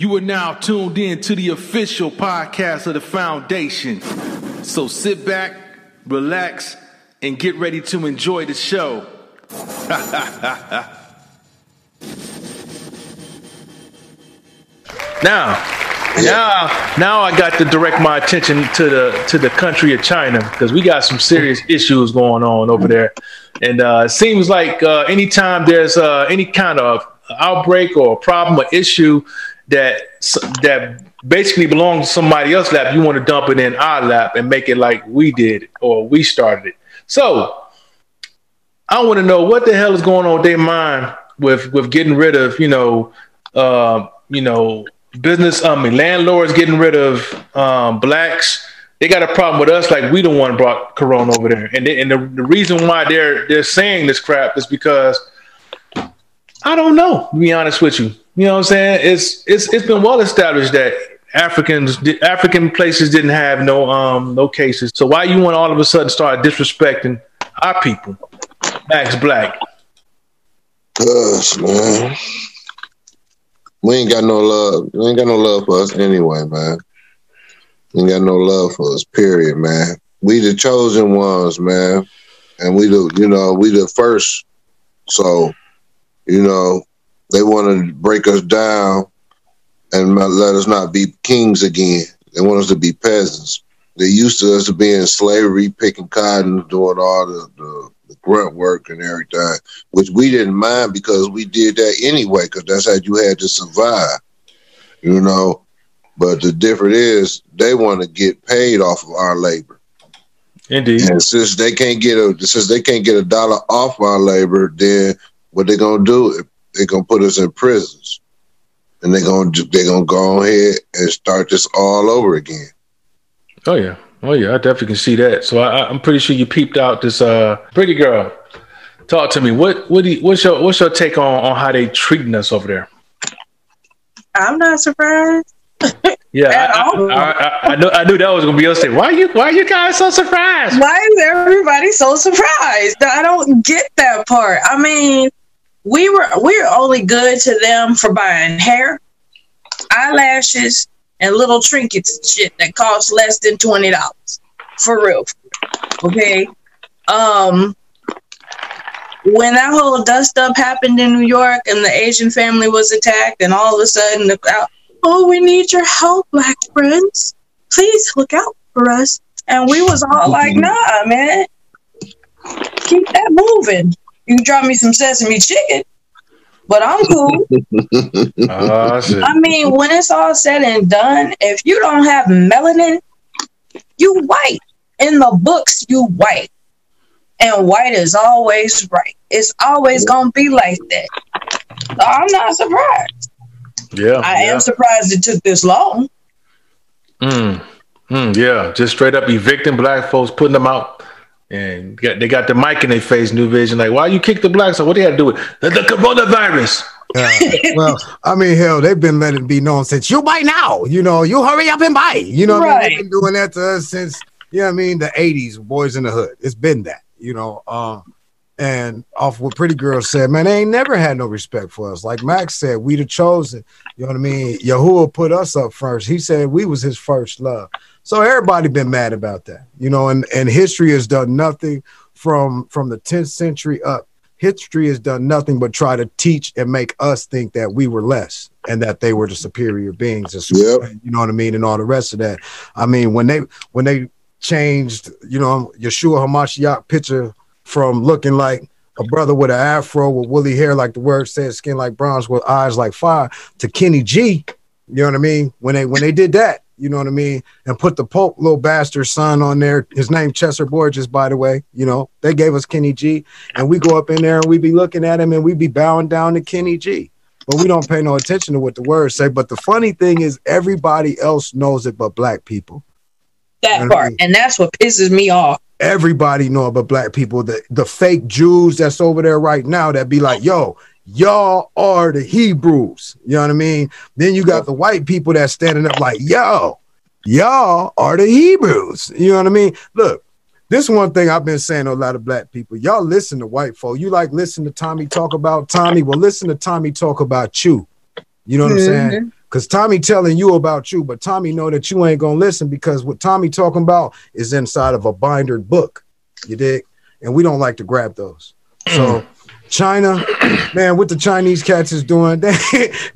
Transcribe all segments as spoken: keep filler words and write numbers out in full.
You are now tuned in to the official podcast of the Foundation. So sit back, relax, and get ready to enjoy the show. Now, now, now I got to direct my attention to the to the country of China, because we got some serious issues going on over there. And uh, it seems like uh, anytime there's uh, any kind of outbreak or problem or issue that that basically belongs to somebody else's lap, you want to dump it in our lap and make it like we did it or we started it. So I want to know what the hell is going on with their mind with with getting rid of, you know, uh, you know, business. I mean, landlords getting rid of um, blacks. They got a problem with us, like we the one brought Corona over there. And they, and the, the reason why they're they're saying this crap is because I don't know, to be honest with you. You know what I'm saying? It's it's it's been well established that Africans African places didn't have no um no cases. So why you want to all of a sudden start disrespecting our people? Max Black. Cuz, man, we ain't got no love. We ain't got no love for us anyway, man. We ain't got no love for us, period, man. We the chosen ones, man. And we the, you know, we the first. So, you know, they want to break us down and let us not be kings again. They want us to be peasants. They used to us being slavery, picking cotton, doing all the, the, the grunt work and everything, which we didn't mind because we did that anyway, because that's how you had to survive, you know. But the difference is they want to get paid off of our labor. Indeed. And since they can't get a since they can't get a dollar off our labor, then what they gonna do? They're gonna put us in prisons, and they're gonna they're gonna go ahead and start this all over again. Oh yeah, oh yeah, I definitely can see that. So I, I'm pretty sure you peeped out this uh, pretty girl. Talk to me. What what do you, what's your what's your take on, on how they treating us over there? I'm not surprised. Yeah, I, I, I, I, I knew I knew that was gonna be us. Say, why are you why are you guys so surprised? Why is everybody so surprised? I don't get that part. I mean, we were we were only good to them for buying hair, eyelashes, and little trinkets and shit that cost less than twenty dollars, for real. Okay, um, when that whole dust up happened in New York and the Asian family was attacked, and all of a sudden the crowd. Oh, we need your help, Black friends. Please look out for us. And we was all like, nah, man. Keep that moving. You can drop me some sesame chicken, but I'm cool. uh, I mean, when it's all said and done, if you don't have melanin, you white. In the books, you white. And white is always right. It's always going to be like that. So I'm not surprised. Yeah, I yeah. am surprised it took this long. Mm, mm, yeah, just straight up evicting black folks, putting them out, and got, they got the mic in their face. New Vision, like, why you kick the blacks? So what do they have to do with the, the coronavirus? Uh, well, I mean, hell, they've been letting it be known since you buy now. You know, you hurry up and buy. You know, right. I mean, they've been doing that to us since, you know what I mean, the eighties. Boys in the Hood. It's been that. You know, uh, and off what Pretty Girl said, man, they ain't never had no respect for us. Like Max said, we the chosen. You know what I mean? Yahuwah put us up first. He said we was his first love. So everybody been mad about that. You know, and, and history has done nothing from, from the tenth century up. History has done nothing but try to teach and make us think that we were less and that they were the superior beings. Yep. You know what I mean? And all the rest of that. I mean, when they when they changed, you know, Yeshua HaMashiach picture from looking like a brother with an afro with woolly hair, like the word says, skin like bronze with eyes like fire, to Kenny G, you know what I mean? When they when they did that, you know what I mean? And put the Pope little bastard son on there, his name Chester Borges, by the way, you know, they gave us Kenny G, and we go up in there and we be looking at him and we be bowing down to Kenny G. But we don't pay no attention to what the words say. But the funny thing is everybody else knows it but black people. That you know part, I mean? And that's what pisses me off. Everybody know about black people, the, the fake Jews that's over there right now that be like, yo, y'all are the Hebrews. You know what I mean? Then you got the white people that's standing up like, yo, y'all are the Hebrews. You know what I mean? Look, this one thing I've been saying to a lot of black people. Y'all listen to white folk. You like listen to Tommy talk about Tommy. Well, listen to Tommy talk about you. You know what mm-hmm. I'm saying? Because Tommy telling you about you, but Tommy know that you ain't going to listen, because what Tommy talking about is inside of a bindered book. You dig? And we don't like to grab those. So China, man, what the Chinese cats is doing, they,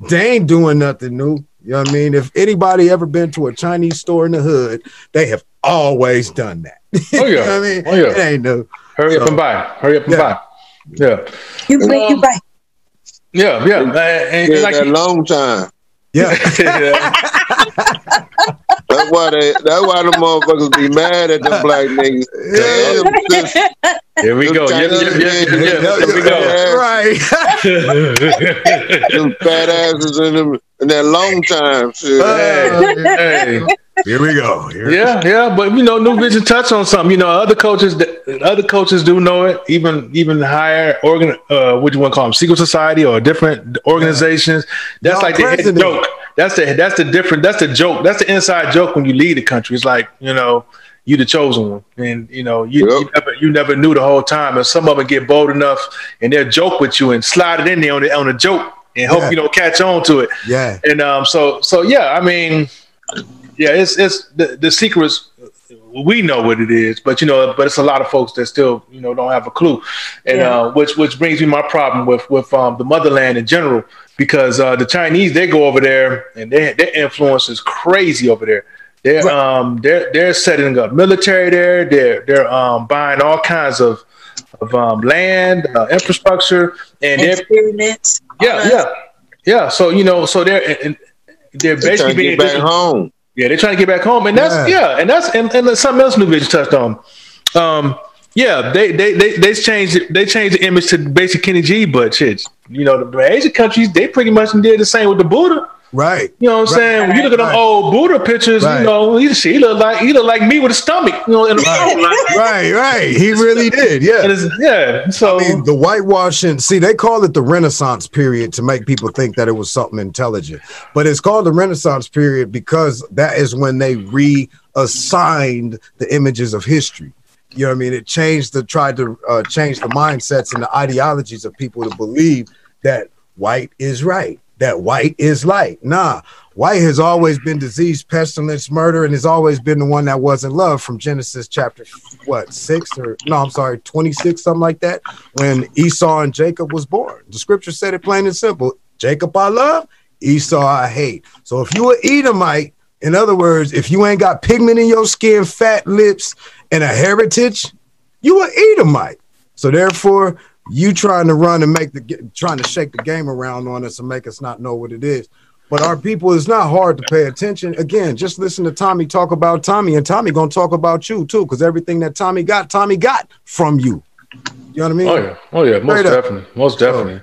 they ain't doing nothing new. You know what I mean? If anybody ever been to a Chinese store in the hood, they have always done that. Oh, yeah. You know what I mean? Oh, yeah. It ain't new. Hurry so, up and buy. Hurry up and yeah. buy. Yeah. You buy, um, you buy. Yeah, yeah. It's, it's like a long time. Yeah. yeah. That's why they that's why the motherfuckers be mad at them black niggas. Yeah. Here we go. Yep, yep, yep, yep. Here we go. That's right. Them fat asses in them in that long time shit. Hey, hey. Here we go. Here yeah, we go. yeah, but you know, New Vision touched on something. You know, other coaches, other coaches do know it. Even, even higher organ, uh, what do you want to call them, secret society or different organizations. That's like the hit joke. That's the that's the different. That's the joke. That's the inside joke when you leave the country. It's like, you know, you the chosen one, and you know you, yep. you never you never knew the whole time. And some of them get bold enough and they'll joke with you and slide it in there on the on a joke and hope yeah. you don't catch on to it. Yeah, and um, so so yeah, I mean. Yeah, it's it's the, the secrets. We know what it is, but you know, but it's a lot of folks that still, you know, don't have a clue, and yeah. uh, which which brings me my problem with with um, the motherland in general, because uh, the Chinese, they go over there and they, their influence is crazy over there. They're right. um they're they're setting up military there. They're they're um buying all kinds of of um, land, uh, infrastructure, and experiments. Yeah, yeah, yeah. So you know, so they're and they're basically being back home. Yeah, they're trying to get back home, and that's yeah, yeah and that's and, and something else New Vision touched on. Um, yeah, they they they they changed they changed the image to basic Kenny G, but shit, you know, the Asian countries, they pretty much did the same with the Buddha, right? You know what I'm right. saying? Right. When you look at the right. old Buddha pictures, right. you know, he, he looked like he looked like me with a stomach, you know, in the right. right, right. He really did, yeah, yeah. So I mean, the whitewashing. See, they call it the Renaissance period to make people think that it was something intelligent, but it's called the Renaissance period because that is when they reassigned the images of history. You know what I mean? It changed the tried to uh, change the mindsets and the ideologies of people to believe that white is right, that white is light. Nah, white has always been disease, pestilence, murder, and has always been the one that wasn't loved, from Genesis chapter what six or no, I'm sorry, twenty-six, something like that, when Esau and Jacob was born. The scripture said it plain and simple: Jacob I love, Esau I hate. So if you an Edomite, in other words, if you ain't got pigment in your skin, fat lips, and a heritage, you an Edomite. So therefore, you trying to run and make the trying to shake the game around on us and make us not know what it is. But our people, it's not hard to pay attention. Again, just listen to Tommy talk about Tommy, and Tommy gonna talk about you too, because everything that Tommy got, Tommy got from you. You know what I mean? Oh yeah, oh yeah, most definitely, most definitely,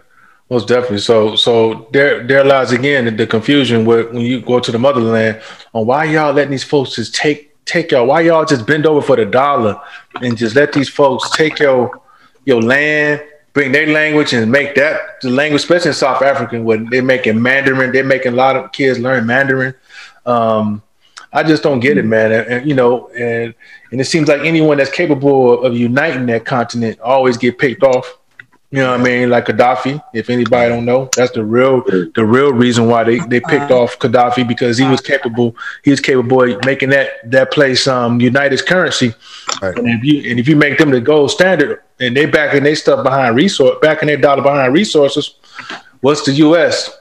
most definitely. So, so there, there lies again the confusion with when you go to the motherland on why y'all letting these folks just take take y'all. Why y'all just bend over for the dollar and just let these folks take your your land, bring their language and make that the language, especially in South African, where they're making Mandarin. They're making a lot of kids learn Mandarin. Um, I just don't get it, man. And, and you know, and, and it seems like anyone that's capable of, of uniting that continent always get picked off. You know what I mean? Like Gaddafi, if anybody don't know, that's the real the real reason why they, they picked off Gaddafi, because he was capable he was capable of making that that place um unite its currency. Right. And if you and if you make them the gold standard and they backing their stuff behind resource backing their dollar behind resources, what's the U S?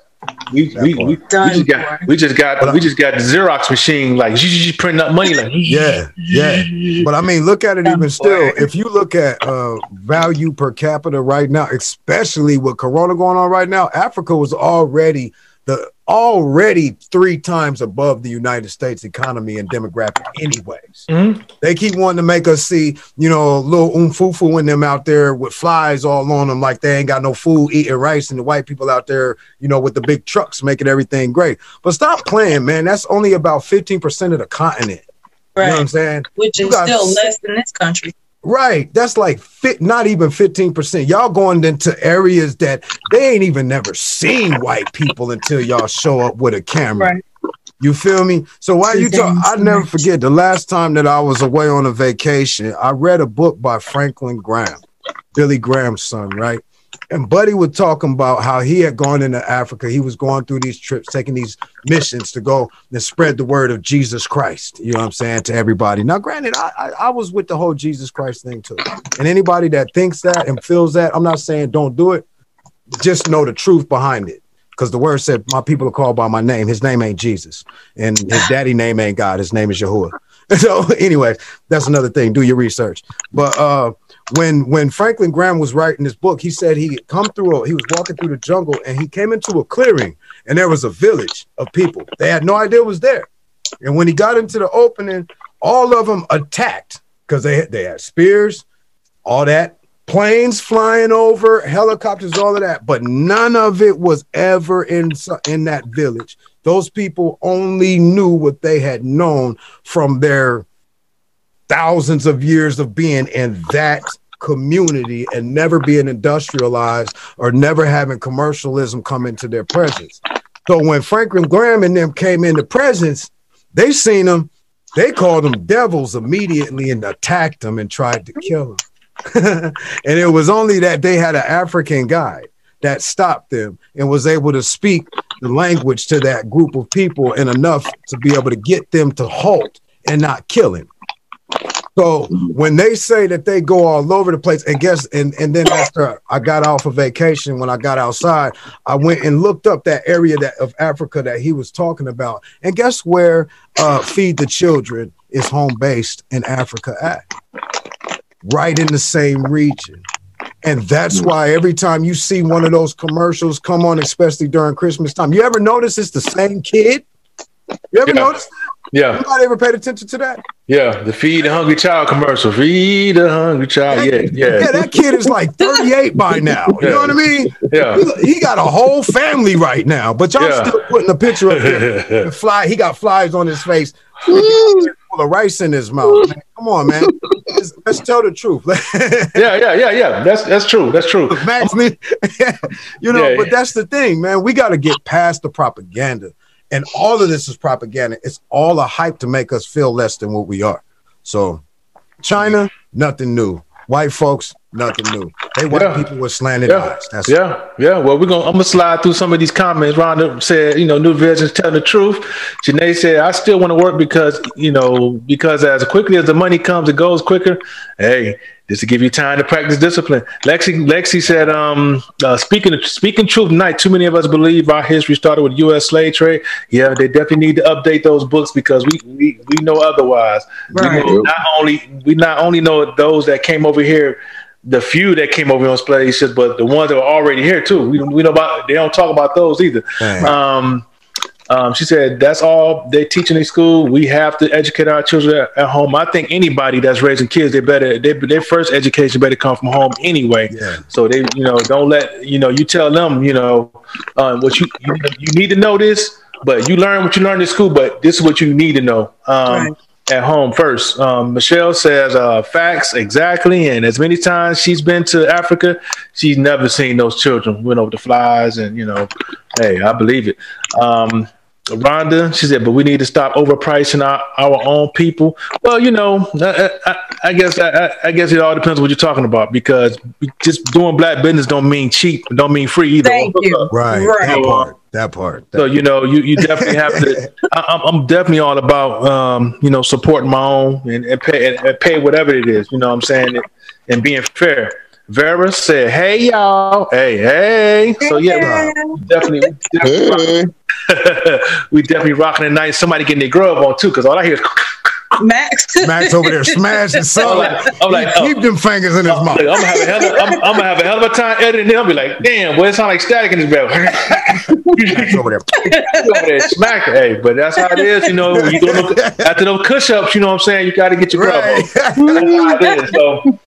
We we, we, we just got we just got we just got the Xerox machine like printing up money like yeah yeah. But I mean, look at it even still. If you look at uh, value per capita right now, especially with Corona going on right now, Africa was already the already three times above the United States economy and demographic anyways. Mm-hmm. They keep wanting to make us see, you know, little umfufu in them out there with flies all on them like they ain't got no food, eating rice, and the white people out there, you know, with the big trucks making everything great. But stop playing, man. That's only about fifteen percent of the continent. Right. You know what I'm saying? Which is still less than this country. Right. That's like fit, not even fifteen percent. Y'all going into areas that they ain't even never seen white people until y'all show up with a camera. Right. You feel me? So why you talk? I never forget the last time that I was away on a vacation, I read a book by Franklin Graham, Billy Graham's son, right? And Buddy was talking about how he had gone into Africa. He was going through these trips, taking these missions to go and spread the word of Jesus Christ. You know what I'm saying? To everybody. Now, granted, I, I, I was with the whole Jesus Christ thing too. And anybody that thinks that and feels that, I'm not saying don't do it. Just know the truth behind it. Because the word said, my people are called by my name. His name ain't Jesus. And his daddy name ain't God. His name is Yahuwah. So anyway, that's another thing. Do your research. But uh, when when Franklin Graham was writing this book, he said he come through. A, he was walking through the jungle and he came into a clearing and there was a village of people. They had no idea it was there. And when he got into the opening, all of them attacked because they had, they had spears, all that. Planes flying over, helicopters, all of that, but none of it was ever in in that village. Those people only knew what they had known from their thousands of years of being in that community and never being industrialized or never having commercialism come into their presence. So when Franklin Graham and them came into presence, they seen them, they called them devils immediately and attacked them and tried to kill them. And it was only that they had an African guide that stopped them and was able to speak the language to that group of people and enough to be able to get them to halt and not kill him. So when they say that they go all over the place, and guess, and, and then after I got off of vacation, when I got outside, I went and looked up that area that, of Africa that he was talking about. And guess where uh, Feed the Children is home-based in Africa at? Right in the same region. And that's why every time you see one of those commercials come on, especially during Christmas time, you ever notice it's the same kid? You ever yeah. notice that? Yeah. Nobody ever paid attention to that? Yeah, the Feed the Hungry Child commercial. Feed the Hungry Child. That, yeah, yeah. Yeah, that kid is like thirty-eight by now. You yeah. know what I mean? Yeah. He, he got a whole family right now, but y'all yeah. still putting a picture of him. Fly, he got flies on his face. Full of rice in his mouth. Man. Come on, man. Let's, let's tell the truth. yeah, yeah, yeah, yeah. That's that's true. That's true. you know, yeah, but yeah. that's the thing, man. We got to get past the propaganda. And all of this is propaganda. It's all a hype to make us feel less than what we are. So China, nothing new. White folks, nothing new. They white yeah. people with slanted yeah. eyes. That's yeah, yeah. Well, we're gonna. I'm gonna slide through some of these comments. Rhonda said, you know, New Vision's telling the truth. Janae said, I still want to work because, you know, because as quickly as the money comes, it goes quicker. Hey, just to give you time to practice discipline. Lexi, Lexi said, um, uh, speaking speaking truth tonight. Too many of us believe our history started with U S slave trade. Yeah, they definitely need to update those books because we we, we know otherwise. Right. We know not only we not only know those that came over here. The few that came over on slave ships, but the ones that were already here too. We we know about. They don't talk about those either. Um, um, she said that's all they teach in the school. We have to educate our children at, at home. I think anybody that's raising kids, they better they, their first education better come from home anyway. Yeah. So they you know don't let you know you tell them you know um, what you, you you need to know this, but you learn what you learned in school. But this is what you need to know. Um, right. At home first. Um, Michelle says uh, facts exactly, and as many times she's been to Africa, she's never seen those children. Went over the flies, and you know, hey, I believe it. Um, Rhonda, she said, but we need to stop overpricing our, our own people. Well, you know, I, I, I guess I, I guess it all depends on what you're talking about, because just doing black business don't mean cheap, don't mean free either. Thank you. Right, right. That part. That part. That so, you know, you, you definitely have to, I, I'm definitely all about, um, you know, supporting my own and, and, pay, and, and pay whatever it is, you know what I'm saying? And, and being fair. Vera said, hey, y'all. Hey, hey. So, yeah, no, definitely. Definitely hey. We definitely rocking at night. Somebody getting their grub on, too, because all I hear is Max. Max over there smashing something. I'm like, I'm like oh, keep them fingers in his oh, mouth. Look, I'm going to have a hell of a time editing it. I'll be like, damn, boy, it sounds like static in his bed. Max over there. over there smacking. Hey, but that's how it is. You know, you after those push ups, you know what I'm saying? You got to get your grub right on. That's how it is. So,